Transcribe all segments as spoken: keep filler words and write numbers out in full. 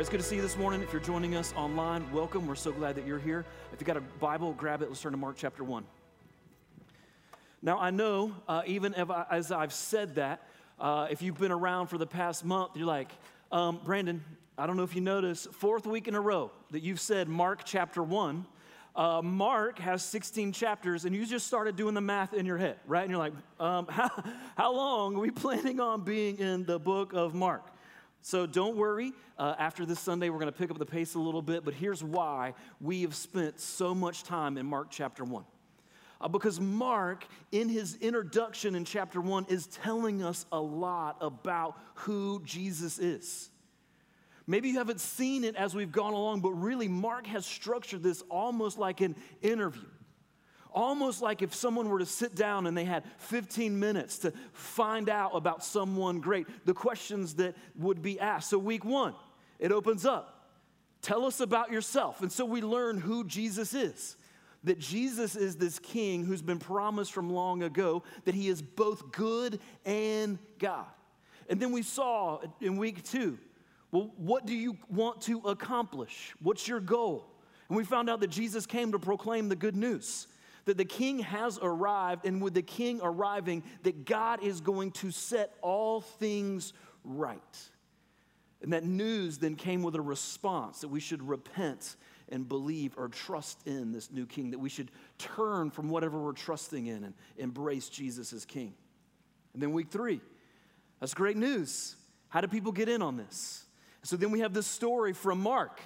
right, it's good to see you this morning. If you're joining us online, welcome. We're so glad that you're here. If you got a Bible, grab it. Let's turn to Mark chapter one. Now, I know, uh, even if I, as I've said that, uh, if you've been around for the past month, you're like, um, Brandon, I don't know if you noticed, fourth week in a row that you've said Mark chapter one. Uh, Mark has sixteen chapters, and you just started doing the math in your head, right? And you're like, um, how, how long are we planning on being in the book of Mark? So don't worry. Uh, after this Sunday, we're going to pick up the pace a little bit, but here's why we have spent so much time in Mark chapter one. Uh, because Mark, in his introduction in chapter one, is telling us a lot about who Jesus is. Maybe you haven't seen it as we've gone along, but really Mark has structured this almost like an interview. Almost like if someone were to sit down and they had fifteen minutes to find out about someone great, the questions that would be asked. So week one, it opens up. Tell us about yourself. And so we learn who Jesus is. That Jesus is this king who's been promised from long ago, that he is both good and God. And then we saw in week two, well, what do you want to accomplish? What's your goal? And we found out that Jesus came to proclaim the good news, that the king has arrived, and with the king arriving, that God is going to set all things right. And that news then came with a response, that we should repent and believe or trust in this new king, that we should turn from whatever we're trusting in and embrace Jesus as king. And then week three, that's great news. How do people get in on this? So then we have this story from Mark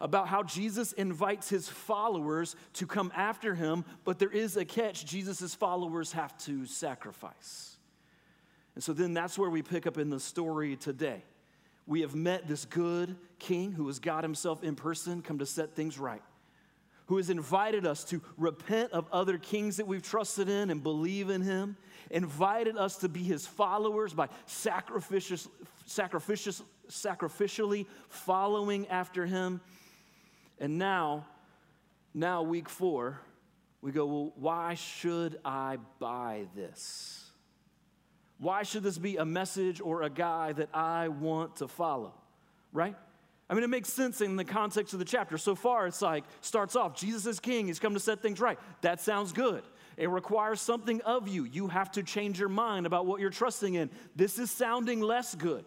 about how Jesus invites his followers to come after him, but there is a catch. Jesus' followers have to sacrifice. And so then that's where we pick up in the story today. We have met this good king who is God himself in person, come to set things right, who has invited us to repent of other kings that we've trusted in and believe in him, invited us to be his followers by sacrificial, sacrificial, sacrificially following after him. And now, now week four, we go, well, why should I buy this? Why should this be a message or a guy that I want to follow, right? I mean, it makes sense in the context of the chapter. So far, it's like, starts off, Jesus is king. He's come to set things right. That sounds good. It requires something of you. You have to change your mind about what you're trusting in. This is sounding less good.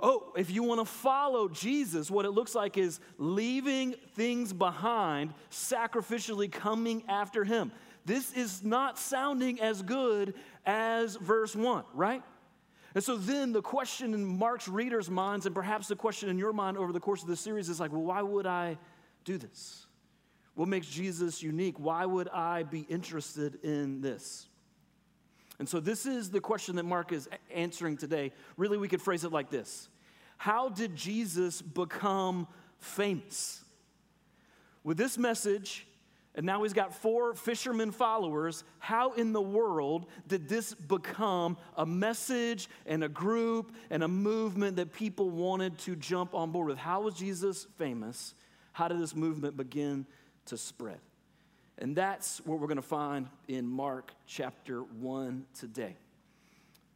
Oh, if you want to follow Jesus, what it looks like is leaving things behind, sacrificially coming after him. This is not sounding as good as verse one, right? And so then the question in Mark's readers' minds, and perhaps the question in your mind over the course of this series, is like, well, why would I do this? What makes Jesus unique? Why would I be interested in this? And so this is the question that Mark is answering today. Really, we could phrase it like this. How did Jesus become famous? With this message, and now he's got four fishermen followers. How in the world did this become a message and a group and a movement that people wanted to jump on board with? How was Jesus famous? How did this movement begin to spread? And that's what we're going to find in Mark chapter one today.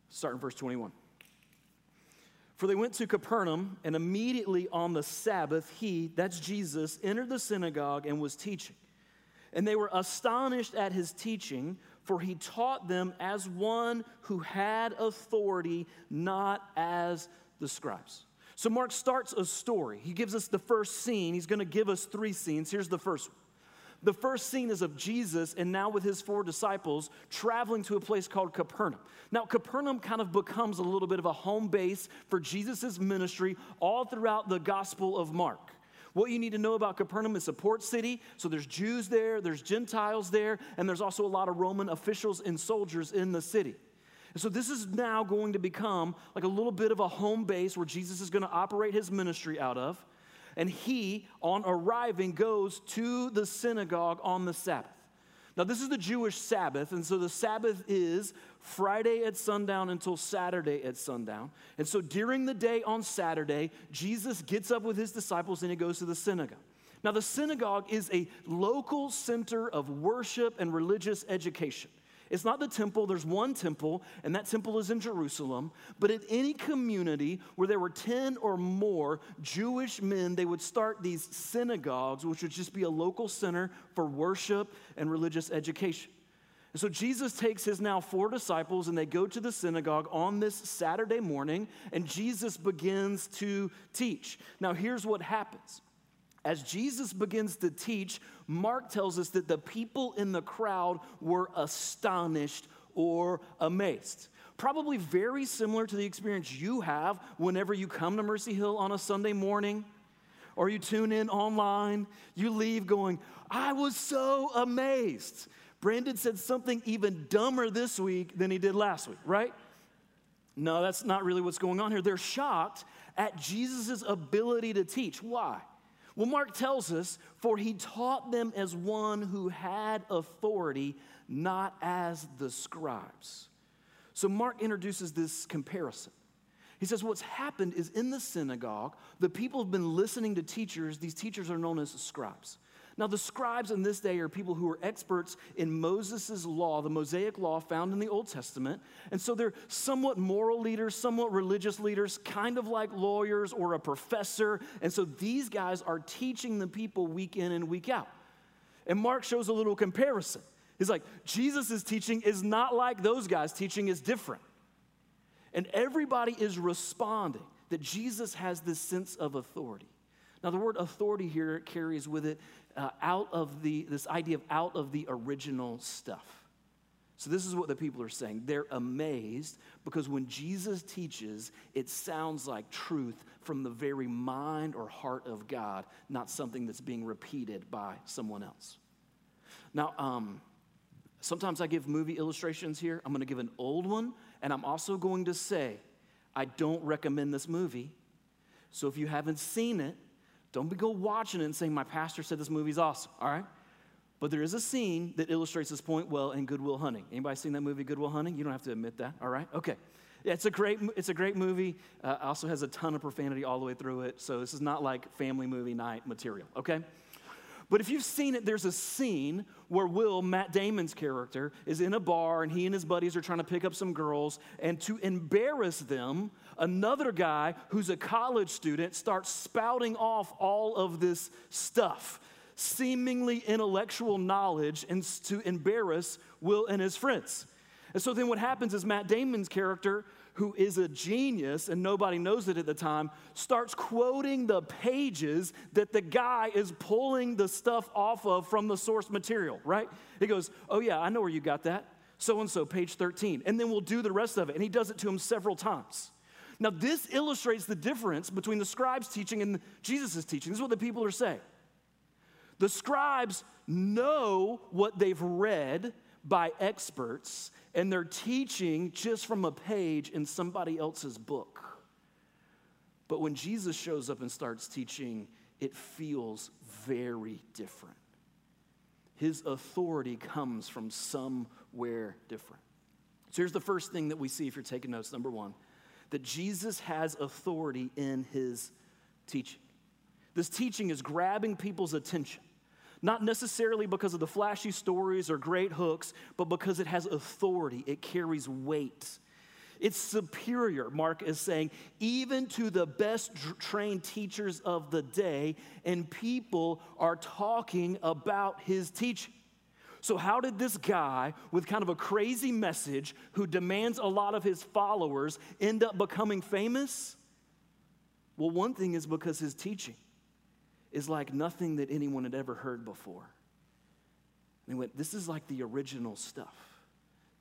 Starting verse twenty-one. For they went to Capernaum, and immediately on the Sabbath, he, that's Jesus, entered the synagogue and was teaching. And they were astonished at his teaching, for he taught them as one who had authority, not as the scribes. So Mark starts a story. He gives us the first scene. He's going to give us three scenes. Here's the first one. The first scene is of Jesus, and now with his four disciples, traveling to a place called Capernaum. Now, Capernaum kind of becomes a little bit of a home base for Jesus' ministry all throughout the Gospel of Mark. What you need to know about Capernaum is a port city, so there's Jews there, there's Gentiles there, and there's also a lot of Roman officials and soldiers in the city. And so this is now going to become like a little bit of a home base where Jesus is going to operate his ministry out of, and he, on arriving, goes to the synagogue on the Sabbath. Now, this is the Jewish Sabbath, and so the Sabbath is Friday at sundown until Saturday at sundown. And so during the day on Saturday, Jesus gets up with his disciples and he goes to the synagogue. Now, the synagogue is a local center of worship and religious education. It's not the temple. There's one temple, and that temple is in Jerusalem. But in any community where there were ten or more Jewish men, they would start these synagogues, which would just be a local center for worship and religious education. And so Jesus takes his now four disciples, and they go to the synagogue on this Saturday morning, and Jesus begins to teach. Now, here's what happens. As Jesus begins to teach, Mark tells us that the people in the crowd were astonished or amazed. Probably very similar to the experience you have whenever you come to Mercy Hill on a Sunday morning, or you tune in online, you leave going, I was so amazed. Brandon said something even dumber this week than he did last week, right? No, that's not really what's going on here. They're shocked at Jesus' ability to teach. Why? Well, Mark tells us, for he taught them as one who had authority, not as the scribes. So Mark introduces this comparison. He says what's happened is in the synagogue, the people have been listening to teachers. These teachers are known as scribes. Now, the scribes in this day are people who are experts in Moses' law, the Mosaic law found in the Old Testament. And so they're somewhat moral leaders, somewhat religious leaders, kind of like lawyers or a professor. And so these guys are teaching the people week in and week out. And Mark shows a little comparison. He's like, Jesus' teaching is not like those guys. Teaching is different. And everybody is responding that Jesus has this sense of authority. Now, the word authority here carries with it uh, out of the, this idea of out of the original stuff. So this is what the people are saying. They're amazed because when Jesus teaches, it sounds like truth from the very mind or heart of God, not something that's being repeated by someone else. Now, um, sometimes I give movie illustrations here. I'm going to give an old one, and I'm also going to say, I don't recommend this movie. So if you haven't seen it, don't be go watching it and saying, my pastor said this movie's awesome, all right? But there is a scene that illustrates this point well in Good Will Hunting. Anybody seen that movie, Good Will Hunting? You don't have to admit that, all right? Okay. Yeah, it's a great, it's a great movie. Uh, also has a ton of profanity all the way through it, so this is not like family movie night material, okay? But if you've seen it, there's a scene where Will, Matt Damon's character, is in a bar, and he and his buddies are trying to pick up some girls. And to embarrass them, another guy who's a college student starts spouting off all of this stuff, seemingly intellectual knowledge, and to embarrass Will and his friends. And so then what happens is Matt Damon's character, who is a genius, and nobody knows it at the time, starts quoting the pages that the guy is pulling the stuff off of from the source material, right? He goes, oh yeah, I know where you got that. So-and-so, page thirteen. And then we'll do the rest of it. And he does it to him several times. Now, this illustrates the difference between the scribes' teaching and Jesus' teaching. This is what the people are saying. The scribes know what they've read by experts, and they're teaching just from a page in somebody else's book. But when Jesus shows up and starts teaching, it feels very different. His authority comes from somewhere different. So here's the first thing that we see if you're taking notes. Number one, that Jesus has authority in his teaching. This teaching is grabbing people's attention. Not necessarily because of the flashy stories or great hooks, but because it has authority. It carries weight. It's superior, Mark is saying, even to the best trained teachers of the day, and people are talking about his teaching. So how did this guy with kind of a crazy message who demands a lot of his followers end up becoming famous? Well, one thing is because his teaching is like nothing that anyone had ever heard before. And they went, this is like the original stuff.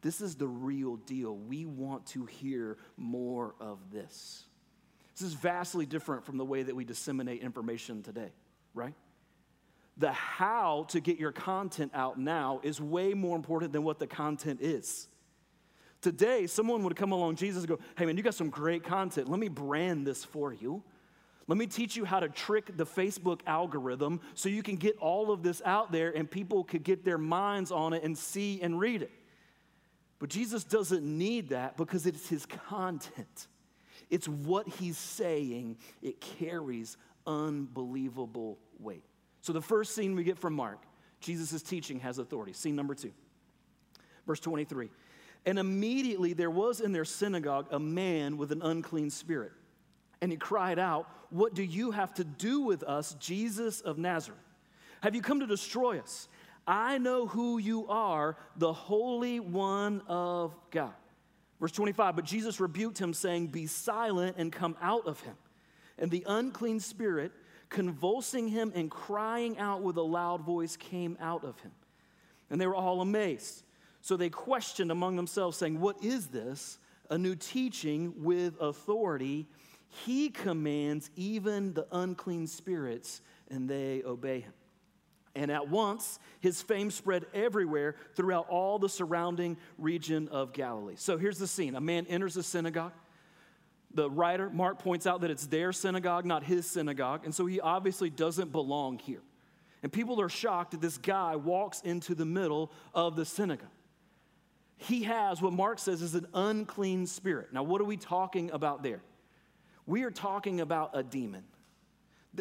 This is the real deal. We want to hear more of this. This is vastly different from the way that we disseminate information today, right? The how to get your content out now is way more important than what the content is. Today, someone would come along, Jesus, and go, hey, man, you got some great content. Let me brand this for you. Let me teach you how to trick the Facebook algorithm so you can get all of this out there and people could get their minds on it and see and read it. But Jesus doesn't need that because it's his content. It's what he's saying. It carries unbelievable weight. So the first scene we get from Mark, Jesus' teaching has authority. Scene number two. Verse twenty-three. And immediately there was in their synagogue a man with an unclean spirit. And he cried out, "What do you have to do with us, Jesus of Nazareth? Have you come to destroy us? I know who you are, the Holy One of God." Verse twenty-five, but Jesus rebuked him, saying, "Be silent and come out of him." And the unclean spirit, convulsing him and crying out with a loud voice, came out of him. And they were all amazed. So they questioned among themselves, saying, "What is this? A new teaching with authority. He commands even the unclean spirits, and they obey him." And at once, his fame spread everywhere throughout all the surrounding region of Galilee. So here's the scene. A man enters a synagogue. The writer, Mark, points out that it's their synagogue, not his synagogue. And so he obviously doesn't belong here. And people are shocked that this guy walks into the middle of the synagogue. He has what Mark says is an unclean spirit. Now, what are we talking about there? We are talking about a demon.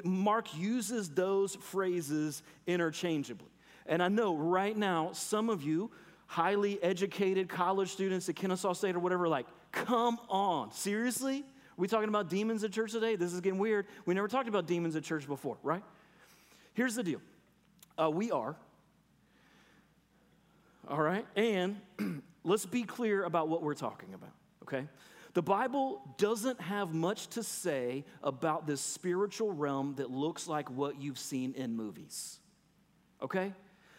Mark uses those phrases interchangeably. And I know right now, some of you, highly educated college students at Kennesaw State or whatever, like, come on, seriously? Are we talking about demons at church today? This is getting weird. We never talked about demons at church before, right? Here's the deal. Uh, we are, all right? And let's be clear about what we're talking about, okay? The Bible doesn't have much to say about this spiritual realm that looks like what you've seen in movies, okay?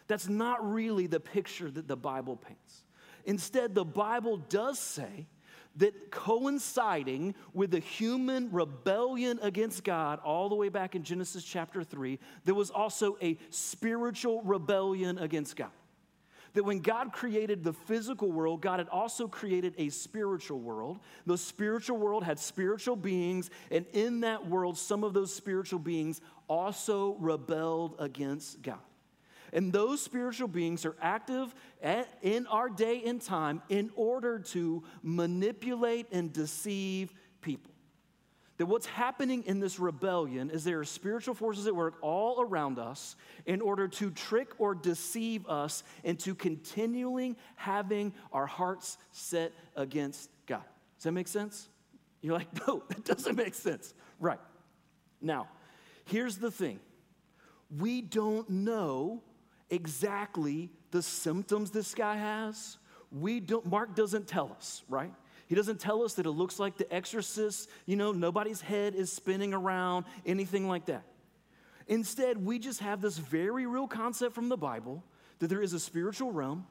That's not really the picture that the Bible paints. Instead, the Bible does say that coinciding with the human rebellion against God all the way back in Genesis chapter three, there was also a spiritual rebellion against God. That when God created the physical world, God had also created a spiritual world. The spiritual world had spiritual beings, and in that world, some of those spiritual beings also rebelled against God. And those spiritual beings are active at, in our day and time in order to manipulate and deceive people. That what's happening in this rebellion is there are spiritual forces at work all around us in order to trick or deceive us into continuing having our hearts set against God. Does that make sense? You're like, no, that doesn't make sense. Right. Now, here's the thing. We don't know exactly the symptoms this guy has. We don't, Mark doesn't tell us, right? He doesn't tell us that it looks like The Exorcist, you know, nobody's head is spinning around, anything like that. Instead, we just have this very real concept from the Bible that there is a spiritual realm,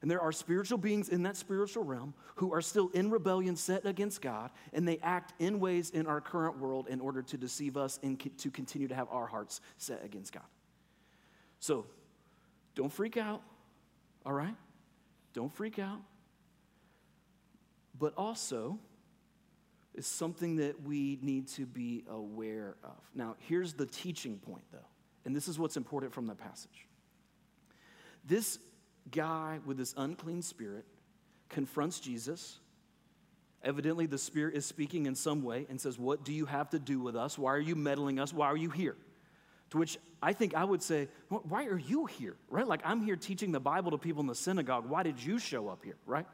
and there are spiritual beings in that spiritual realm who are still in rebellion set against God, and they act in ways in our current world in order to deceive us and to continue to have our hearts set against God. So, don't freak out, all right? Don't freak out. But also, it's something that we need to be aware of. Now, here's the teaching point, though, and this is what's important from the passage. This guy with this unclean spirit confronts Jesus. Evidently, the spirit is speaking in some way and says, "What do you have to do with us? Why are you meddling us? Why are you here?" To which I think I would say, why are you here, right? Like, I'm here teaching the Bible to people in the synagogue. Why did you show up here, right?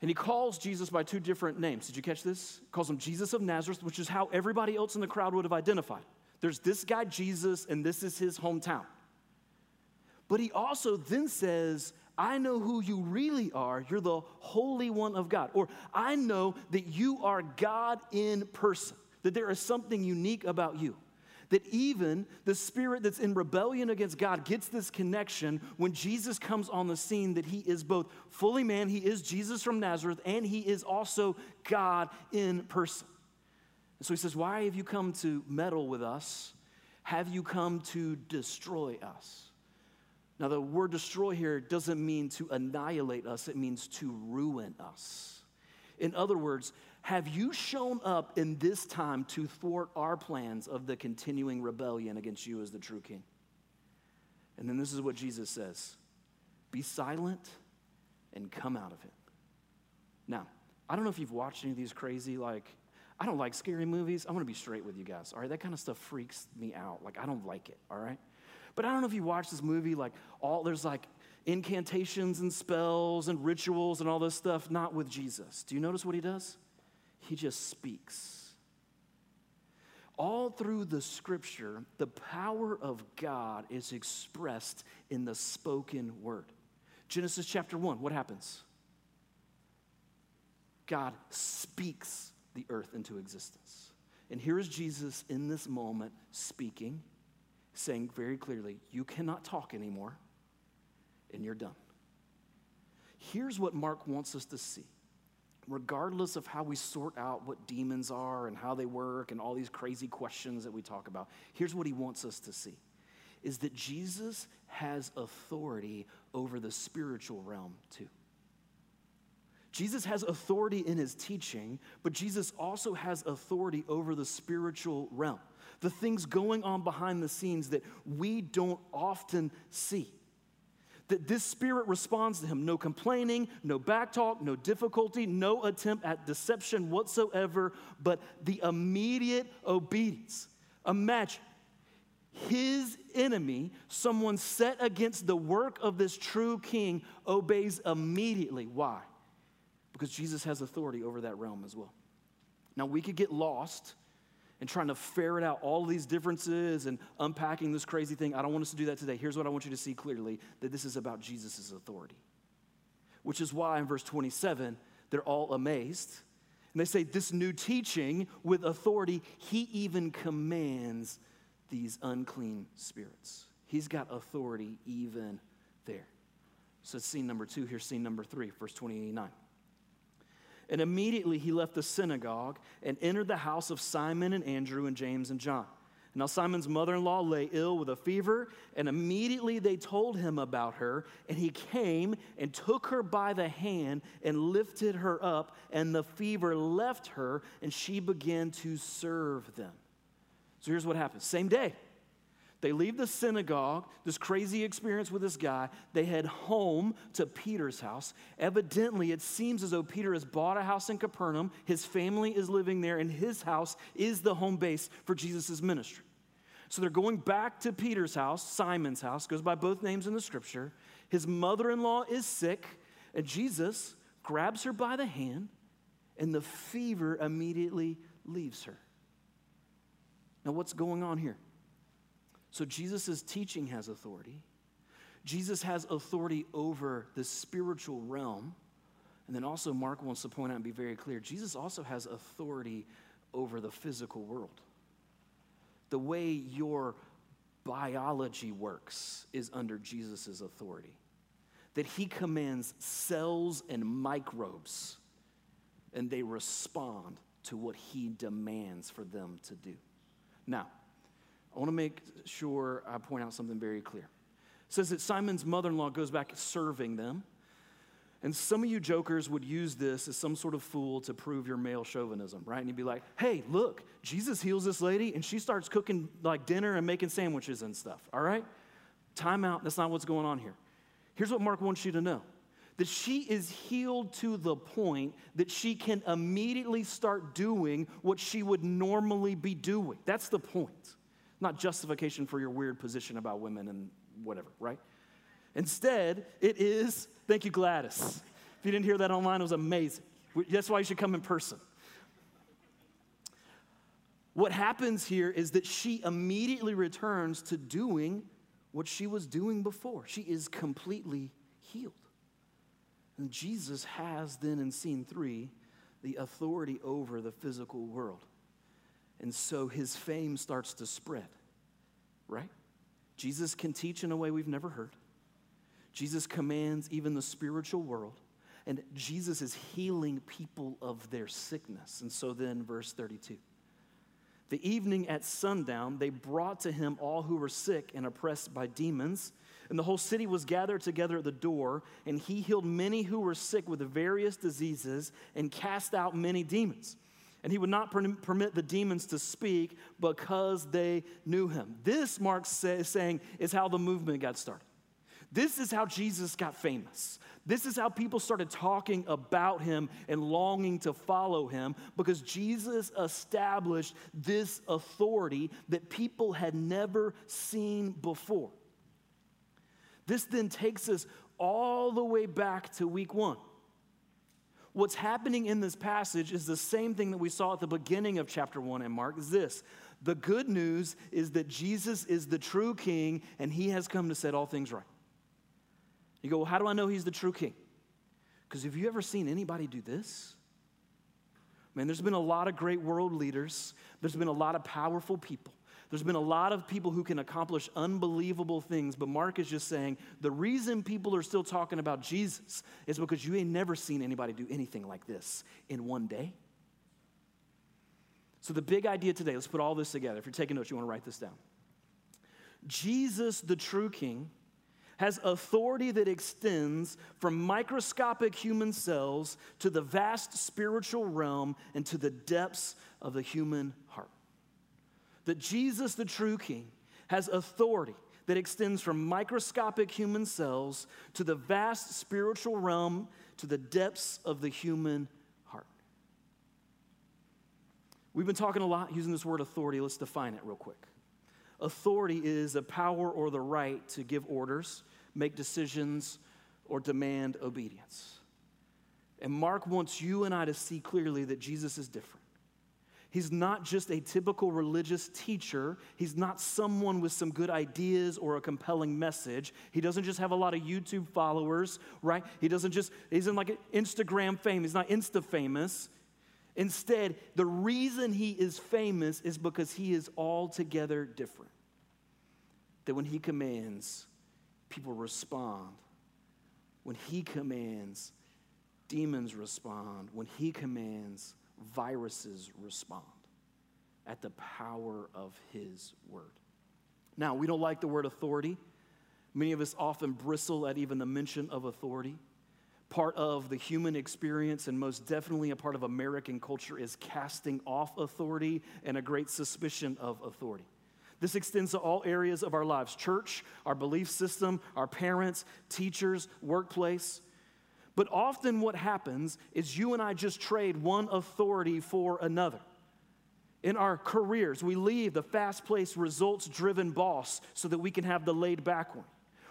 And he calls Jesus by two different names. Did you catch this? He calls him Jesus of Nazareth, which is how everybody else in the crowd would have identified. There's this guy, Jesus, and this is his hometown. But he also then says, "I know who you really are. You're the Holy One of God." Or, "I know that you are God in person, that there is something unique about you." That even the spirit that's in rebellion against God gets this connection when Jesus comes on the scene that he is both fully man, he is Jesus from Nazareth, and he is also God in person. And so he says, "Why have you come to meddle with us? Have you come to destroy us?" Now, the word destroy here doesn't mean to annihilate us. It means to ruin us. In other words, have you shown up in this time to thwart our plans of the continuing rebellion against you as the true king? And then this is what Jesus says: "Be silent and come out of it." Now, I don't know if you've watched any of these crazy, like, I don't like scary movies. I'm going to be straight with you guys, all right? That kind of stuff freaks me out. Like, I don't like it, all right? But I don't know if you watch this movie, like, all, there's like, incantations and spells and rituals and all this stuff, not with Jesus. Do you notice what he does? He just speaks. All through the scripture, the power of God is expressed in the spoken word. Genesis chapter one, what happens? God speaks the earth into existence. And here is Jesus in this moment speaking, saying very clearly, you cannot talk anymore, and you're done. Here's what Mark wants us to see. Regardless of how we sort out what demons are and how they work and all these crazy questions that we talk about, here's what he wants us to see, is that Jesus has authority over the spiritual realm too. Jesus has authority in his teaching, but Jesus also has authority over the spiritual realm, the things going on behind the scenes that we don't often see. That this spirit responds to him, no complaining, no backtalk, no difficulty, no attempt at deception whatsoever, but the immediate obedience. Imagine his enemy, someone set against the work of this true king, obeys immediately. Why? Because Jesus has authority over that realm as well. Now, we could get lost and trying to ferret out all these differences and unpacking this crazy thing. I don't want us to do that today. Here's what I want you to see clearly, that this is about Jesus' authority, which is why in verse twenty-seven, they're all amazed. And they say, this new teaching with authority, he even commands these unclean spirits. He's got authority even there. So it's scene number two. Here's scene number three, verse twenty-nine. And immediately he left the synagogue and entered the house of Simon and Andrew and James and John. Now Simon's mother-in-law lay ill with a fever, and immediately they told him about her, and he came and took her by the hand and lifted her up, and the fever left her, and she began to serve them. So here's what happens. Same day. They leave the synagogue, this crazy experience with this guy. They head home to Peter's house. Evidently, it seems as though Peter has bought a house in Capernaum. His family is living there, and his house is the home base for Jesus' ministry. So they're going back to Peter's house, Simon's house, goes by both names in the scripture. His mother-in-law is sick, and Jesus grabs her by the hand, and the fever immediately leaves her. Now, what's going on here? So Jesus' teaching has authority. Jesus has authority over the spiritual realm. And then also Mark wants to point out and be very clear, Jesus also has authority over the physical world. The way your biology works is under Jesus' authority. That he commands cells and microbes, and they respond to what he demands for them to do. Now, I want to make sure I point out something very clear. It says that Simon's mother-in-law goes back serving them. And some of you jokers would use this as some sort of fool to prove your male chauvinism, right? And you'd be like, hey, look, Jesus heals this lady, and she starts cooking like dinner and making sandwiches and stuff, all right? Time out. That's not what's going on here. Here's what Mark wants you to know. That she is healed to the point that she can immediately start doing what she would normally be doing. That's the point. Not justification for your weird position about women and whatever, right? Instead, it is, thank you, Gladys. If you didn't hear that online, it was amazing. That's why you should come in person. What happens here is that she immediately returns to doing what she was doing before. She is completely healed. And Jesus has then in scene three, the authority over the physical world. And so his fame starts to spread, right? Jesus can teach in a way we've never heard. Jesus commands even the spiritual world. And Jesus is healing people of their sickness. And so then, verse thirty-two. The evening at sundown, they brought to him all who were sick and oppressed by demons. And the whole city was gathered together at the door. And he healed many who were sick with various diseases and cast out many demons. And he would not permit the demons to speak because they knew him. This, Mark's say, saying, is how the movement got started. This is how Jesus got famous. This is how people started talking about him and longing to follow him, because Jesus established this authority that people had never seen before. This then takes us all the way back to week one. What's happening in this passage is the same thing that we saw at the beginning of chapter one in Mark, is this. The good news is that Jesus is the true king, and he has come to set all things right. You go, well, how do I know he's the true king? Because have you ever seen anybody do this? Man, there's been a lot of great world leaders. There's been a lot of powerful people. There's been a lot of people who can accomplish unbelievable things, but Mark is just saying the reason people are still talking about Jesus is because you ain't never seen anybody do anything like this in one day. So the big idea today, let's put all this together. If you're taking notes, you want to write this down. Jesus, the true king, has authority that extends from microscopic human cells to the vast spiritual realm and to the depths of the human heart. That Jesus, the true king, has authority that extends from microscopic human cells to the vast spiritual realm, to the depths of the human heart. We've been talking a lot using this word authority. Let's define it real quick. Authority is a power or the right to give orders, make decisions, or demand obedience. And Mark wants you and I to see clearly that Jesus is different. He's not just a typical religious teacher. He's not someone with some good ideas or a compelling message. He doesn't just have a lot of YouTube followers, right? He doesn't just, he isn't like Instagram fame. He's not Insta famous. Instead, the reason he is famous is because he is altogether different. That when he commands, people respond. When he commands, demons respond. When he commands, viruses respond at the power of his word. Now, we don't like the word authority. Many of us often bristle at even the mention of authority. Part of the human experience, and most definitely a part of American culture, is casting off authority and a great suspicion of authority. This extends to all areas of our lives: church, our belief system, our parents, teachers, workplace. But often what happens is you and I just trade one authority for another. In our careers, we leave the fast-paced, results-driven boss so that we can have the laid-back one.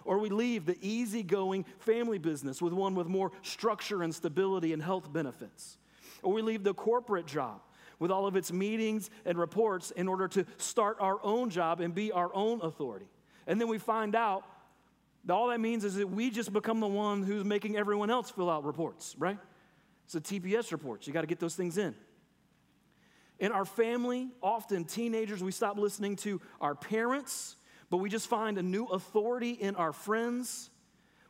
Or we leave the easygoing family business with one with more structure and stability and health benefits. Or we leave the corporate job with all of its meetings and reports in order to start our own job and be our own authority. And then we find out all that means is that we just become the one who's making everyone else fill out reports, right? So T P S reports, you got to get those things in. In our family, often teenagers, we stop listening to our parents, but we just find a new authority in our friends.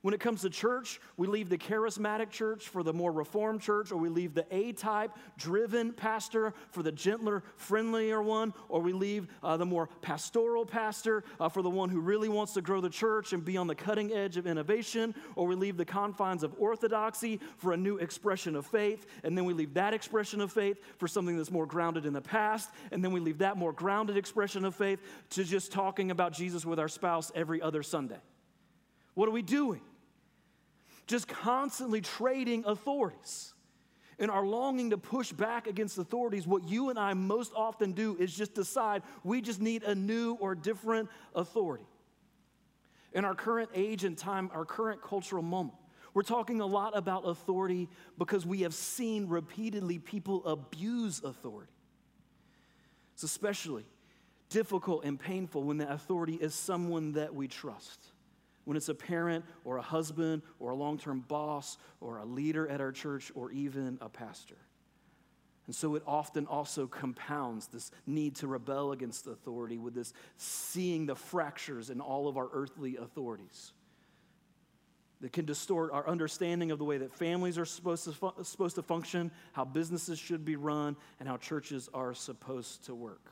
When it comes to church, we leave the charismatic church for the more reformed church, or we leave the A-type driven pastor for the gentler, friendlier one, or we leave uh, the more pastoral pastor uh, for the one who really wants to grow the church and be on the cutting edge of innovation, or we leave the confines of orthodoxy for a new expression of faith, and then we leave that expression of faith for something that's more grounded in the past, and then we leave that more grounded expression of faith to just talking about Jesus with our spouse every other Sunday. What are we doing? Just constantly trading authorities. In our longing to push back against authorities, what you and I most often do is just decide we just need a new or different authority. In our current age and time, our current cultural moment, we're talking a lot about authority because we have seen repeatedly people abuse authority. It's especially difficult and painful when the authority is someone that we trust. When it's a parent or a husband or a long-term boss or a leader at our church or even a pastor. And so it often also compounds this need to rebel against authority with this seeing the fractures in all of our earthly authorities that can distort our understanding of the way that families are supposed to, fu- supposed to function, how businesses should be run, and how churches are supposed to work.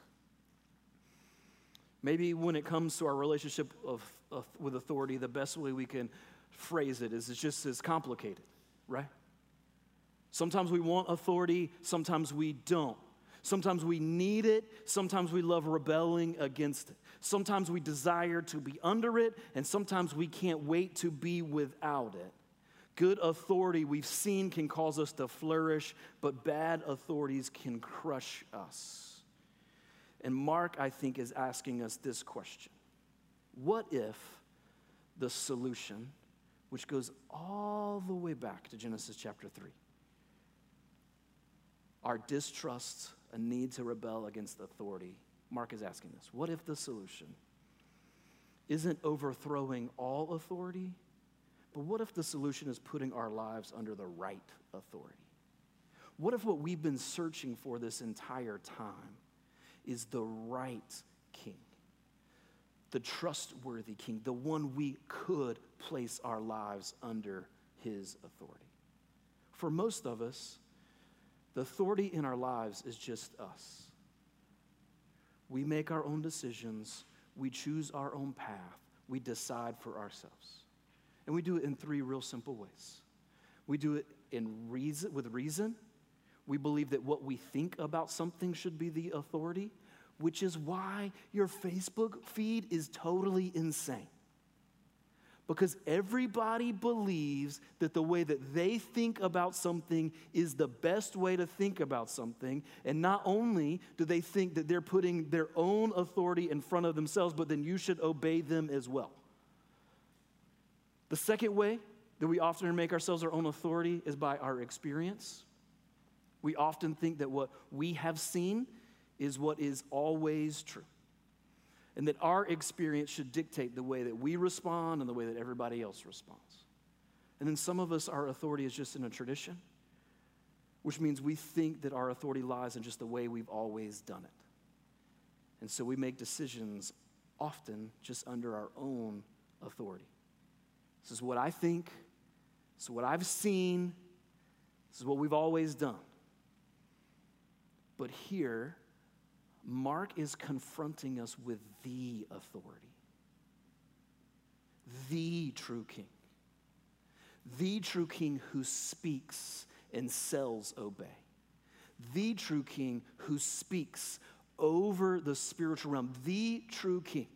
Maybe when it comes to our relationship of, of, with authority, the best way we can phrase it is it's just as complicated, right? Sometimes we want authority, sometimes we don't. Sometimes we need it, sometimes we love rebelling against it. Sometimes we desire to be under it, and sometimes we can't wait to be without it. Good authority we've seen can cause us to flourish, but bad authorities can crush us. And Mark, I think, is asking us this question. What if the solution, which goes all the way back to Genesis chapter three. Our distrust, a need to rebel against authority. Mark is asking this. What if the solution isn't overthrowing all authority? But what if the solution is putting our lives under the right authority? What if what we've been searching for this entire time is the right king, the trustworthy king, the one we could place our lives under his authority? For most of us, the authority in our lives is just us. We make our own decisions. We choose our own path. We decide for ourselves. And we do it in three real simple ways. We do it in reason, with reason. We believe that what we think about something should be the authority, which is why your Facebook feed is totally insane. Because everybody believes that the way that they think about something is the best way to think about something. And not only do they think that they're putting their own authority in front of themselves, but then you should obey them as well. The second way that we often make ourselves our own authority is by our experience. We often think that what we have seen is what is always true, and that our experience should dictate the way that we respond and the way that everybody else responds. And then some of us, our authority is just in a tradition, which means we think that our authority lies in just the way we've always done it. And so we make decisions often just under our own authority. This is what I think. This is what I've seen. This is what we've always done. But here, Mark is confronting us with the authority, the true king, the true king who speaks and sells obey, the true king who speaks over the spiritual realm, the true king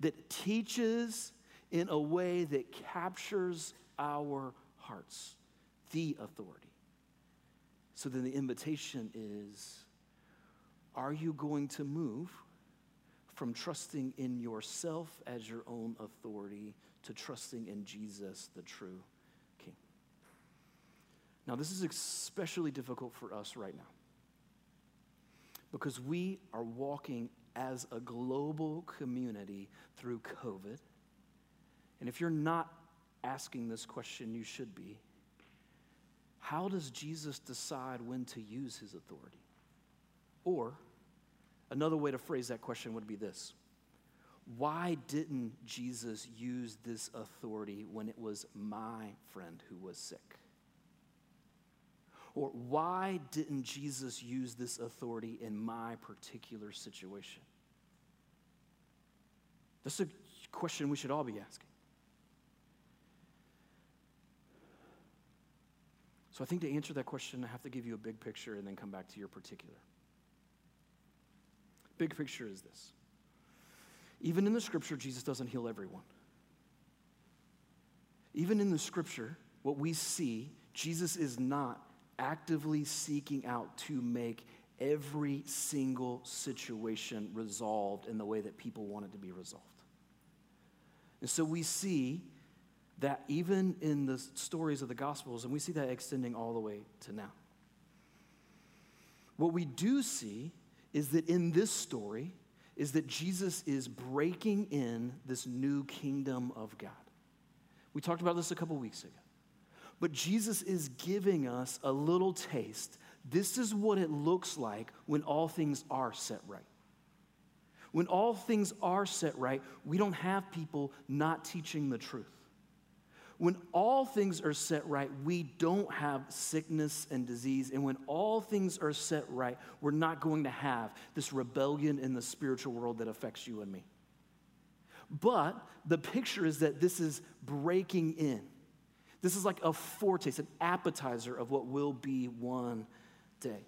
that teaches in a way that captures our hearts, the authority. So then the invitation is, are you going to move from trusting in yourself as your own authority to trusting in Jesus, the true king? Now, this is especially difficult for us right now because we are walking as a global community through COVID. And if you're not asking this question, you should be. How does Jesus decide when to use his authority? Or another way to phrase that question would be this. Why didn't Jesus use this authority when it was my friend who was sick? Or why didn't Jesus use this authority in my particular situation? That's a question we should all be asking. So I think to answer that question, I have to give you a big picture and then come back to your particular. Big picture is this. Even in the scripture, Jesus doesn't heal everyone. Even in the scripture, what we see, Jesus is not actively seeking out to make every single situation resolved in the way that people want it to be resolved. And so we see that even in the stories of the Gospels, and we see that extending all the way to now. What we do see is that in this story, is that Jesus is breaking in this new kingdom of God. We talked about this a couple weeks ago. But Jesus is giving us a little taste. This is what it looks like when all things are set right. When all things are set right, we don't have people not teaching the truth. When all things are set right, we don't have sickness and disease. And when all things are set right, we're not going to have this rebellion in the spiritual world that affects you and me. But the picture is that this is breaking in. This is like a foretaste, an appetizer of what will be one day.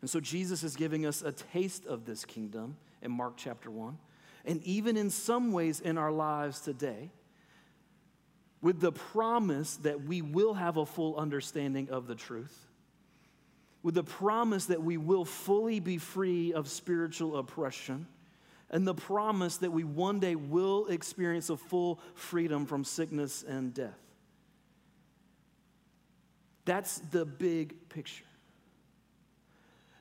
And so Jesus is giving us a taste of this kingdom in Mark chapter one. And even in some ways in our lives today, with the promise that we will have a full understanding of the truth, with the promise that we will fully be free of spiritual oppression, and the promise that we one day will experience a full freedom from sickness and death. That's the big picture.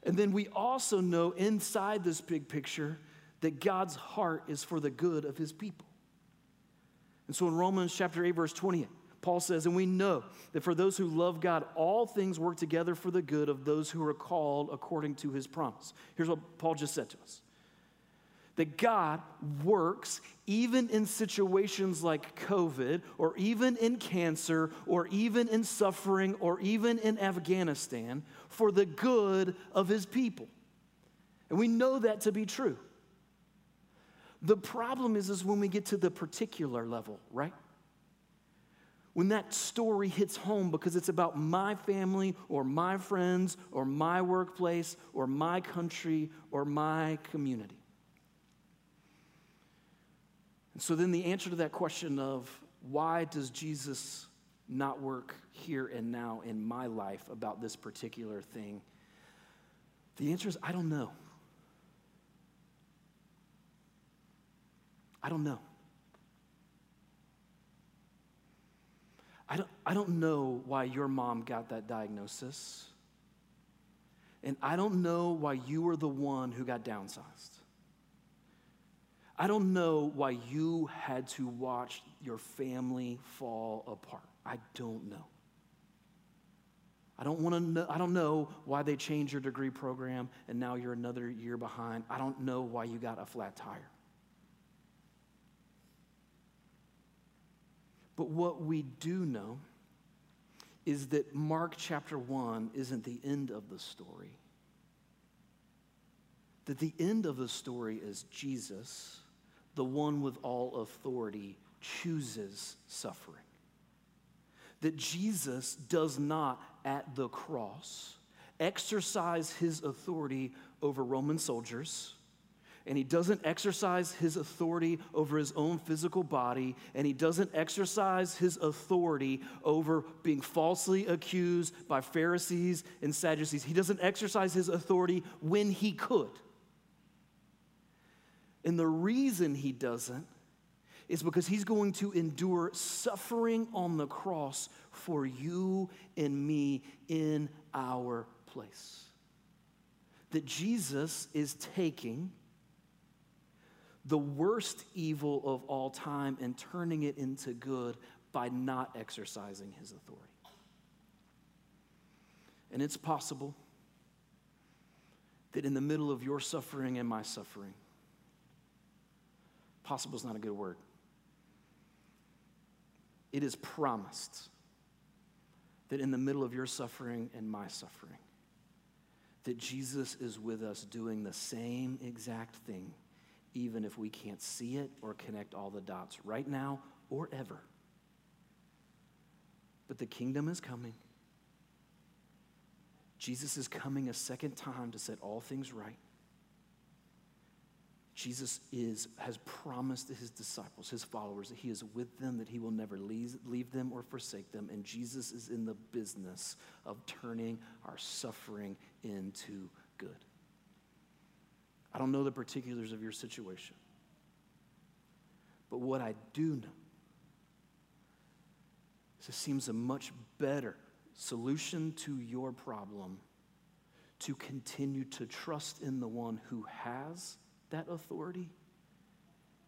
And then we also know inside this big picture that God's heart is for the good of his people. And so in Romans chapter eight, verse twenty-eight, Paul says, and we know that for those who love God, all things work together for the good of those who are called according to his promise. Here's what Paul just said to us. That God works even in situations like COVID, or even in cancer, or even in suffering, or even in Afghanistan, for the good of his people. And we know that to be true. The problem is, is when we get to the particular level, right? When that story hits home because it's about my family, or my friends, or my workplace, or my country, or my community. So then the answer to that question of why does Jesus not work here and now in my life about this particular thing, the answer is I don't know. I don't know. I don't, I don't know why your mom got that diagnosis, and I don't know why you were the one who got downsized. I don't know why you had to watch your family fall apart. I don't know. I don't want to know. I don't know why they changed your degree program and now you're another year behind. I don't know why you got a flat tire. But what we do know is that Mark chapter one isn't the end of the story. That the end of the story is Jesus, the one with all authority, chooses suffering. That Jesus does not, at the cross, exercise his authority over Roman soldiers, and he doesn't exercise his authority over his own physical body, and he doesn't exercise his authority over being falsely accused by Pharisees and Sadducees. He doesn't exercise his authority when he could. And the reason he doesn't is because he's going to endure suffering on the cross for you and me in our place. That Jesus is taking the worst evil of all time and turning it into good by not exercising his authority. And it's possible that in the middle of your suffering and my suffering, possible is not a good word. It is promised that in the middle of your suffering and my suffering, that Jesus is with us doing the same exact thing, even if we can't see it or connect all the dots right now or ever. But the kingdom is coming. Jesus is coming a second time to set all things right. Jesus is, has promised his disciples, his followers, that he is with them, that he will never leave, leave them or forsake them. And Jesus is in the business of turning our suffering into good. I don't know the particulars of your situation, but what I do know is it seems a much better solution to your problem to continue to trust in the one who has that authority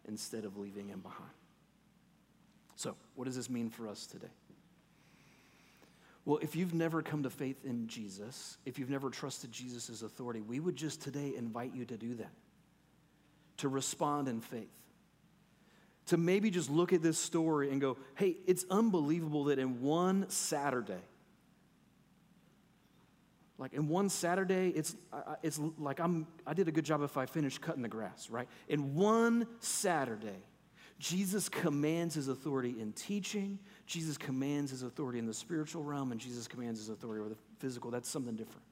instead of leaving him behind. So, what does this mean for us today? Well, if you've never come to faith in Jesus, if you've never trusted Jesus' authority, we would just today invite you to do that, to respond in faith, to maybe just look at this story and go, hey, it's unbelievable that in one Saturday, Like in one Saturday, it's it's like I'm I did a good job if I finished cutting the grass, right? In one Saturday, Jesus commands his authority in teaching, Jesus commands his authority in the spiritual realm, and Jesus commands his authority over the physical. That's something different.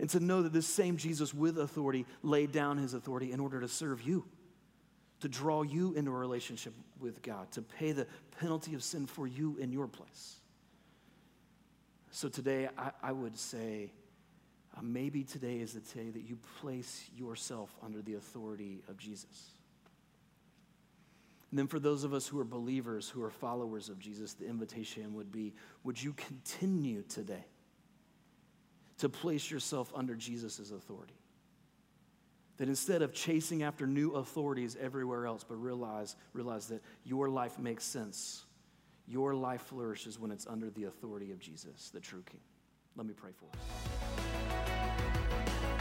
And to know that this same Jesus with authority laid down his authority in order to serve you, to draw you into a relationship with God, to pay the penalty of sin for you in your place. So today, I, I would say, Uh, maybe today is the day that you place yourself under the authority of Jesus. And then for those of us who are believers, who are followers of Jesus, the invitation would be, would you continue today to place yourself under Jesus' authority? That instead of chasing after new authorities everywhere else, but realize, realize that your life makes sense. Your life flourishes when it's under the authority of Jesus, the true King. Let me pray for us.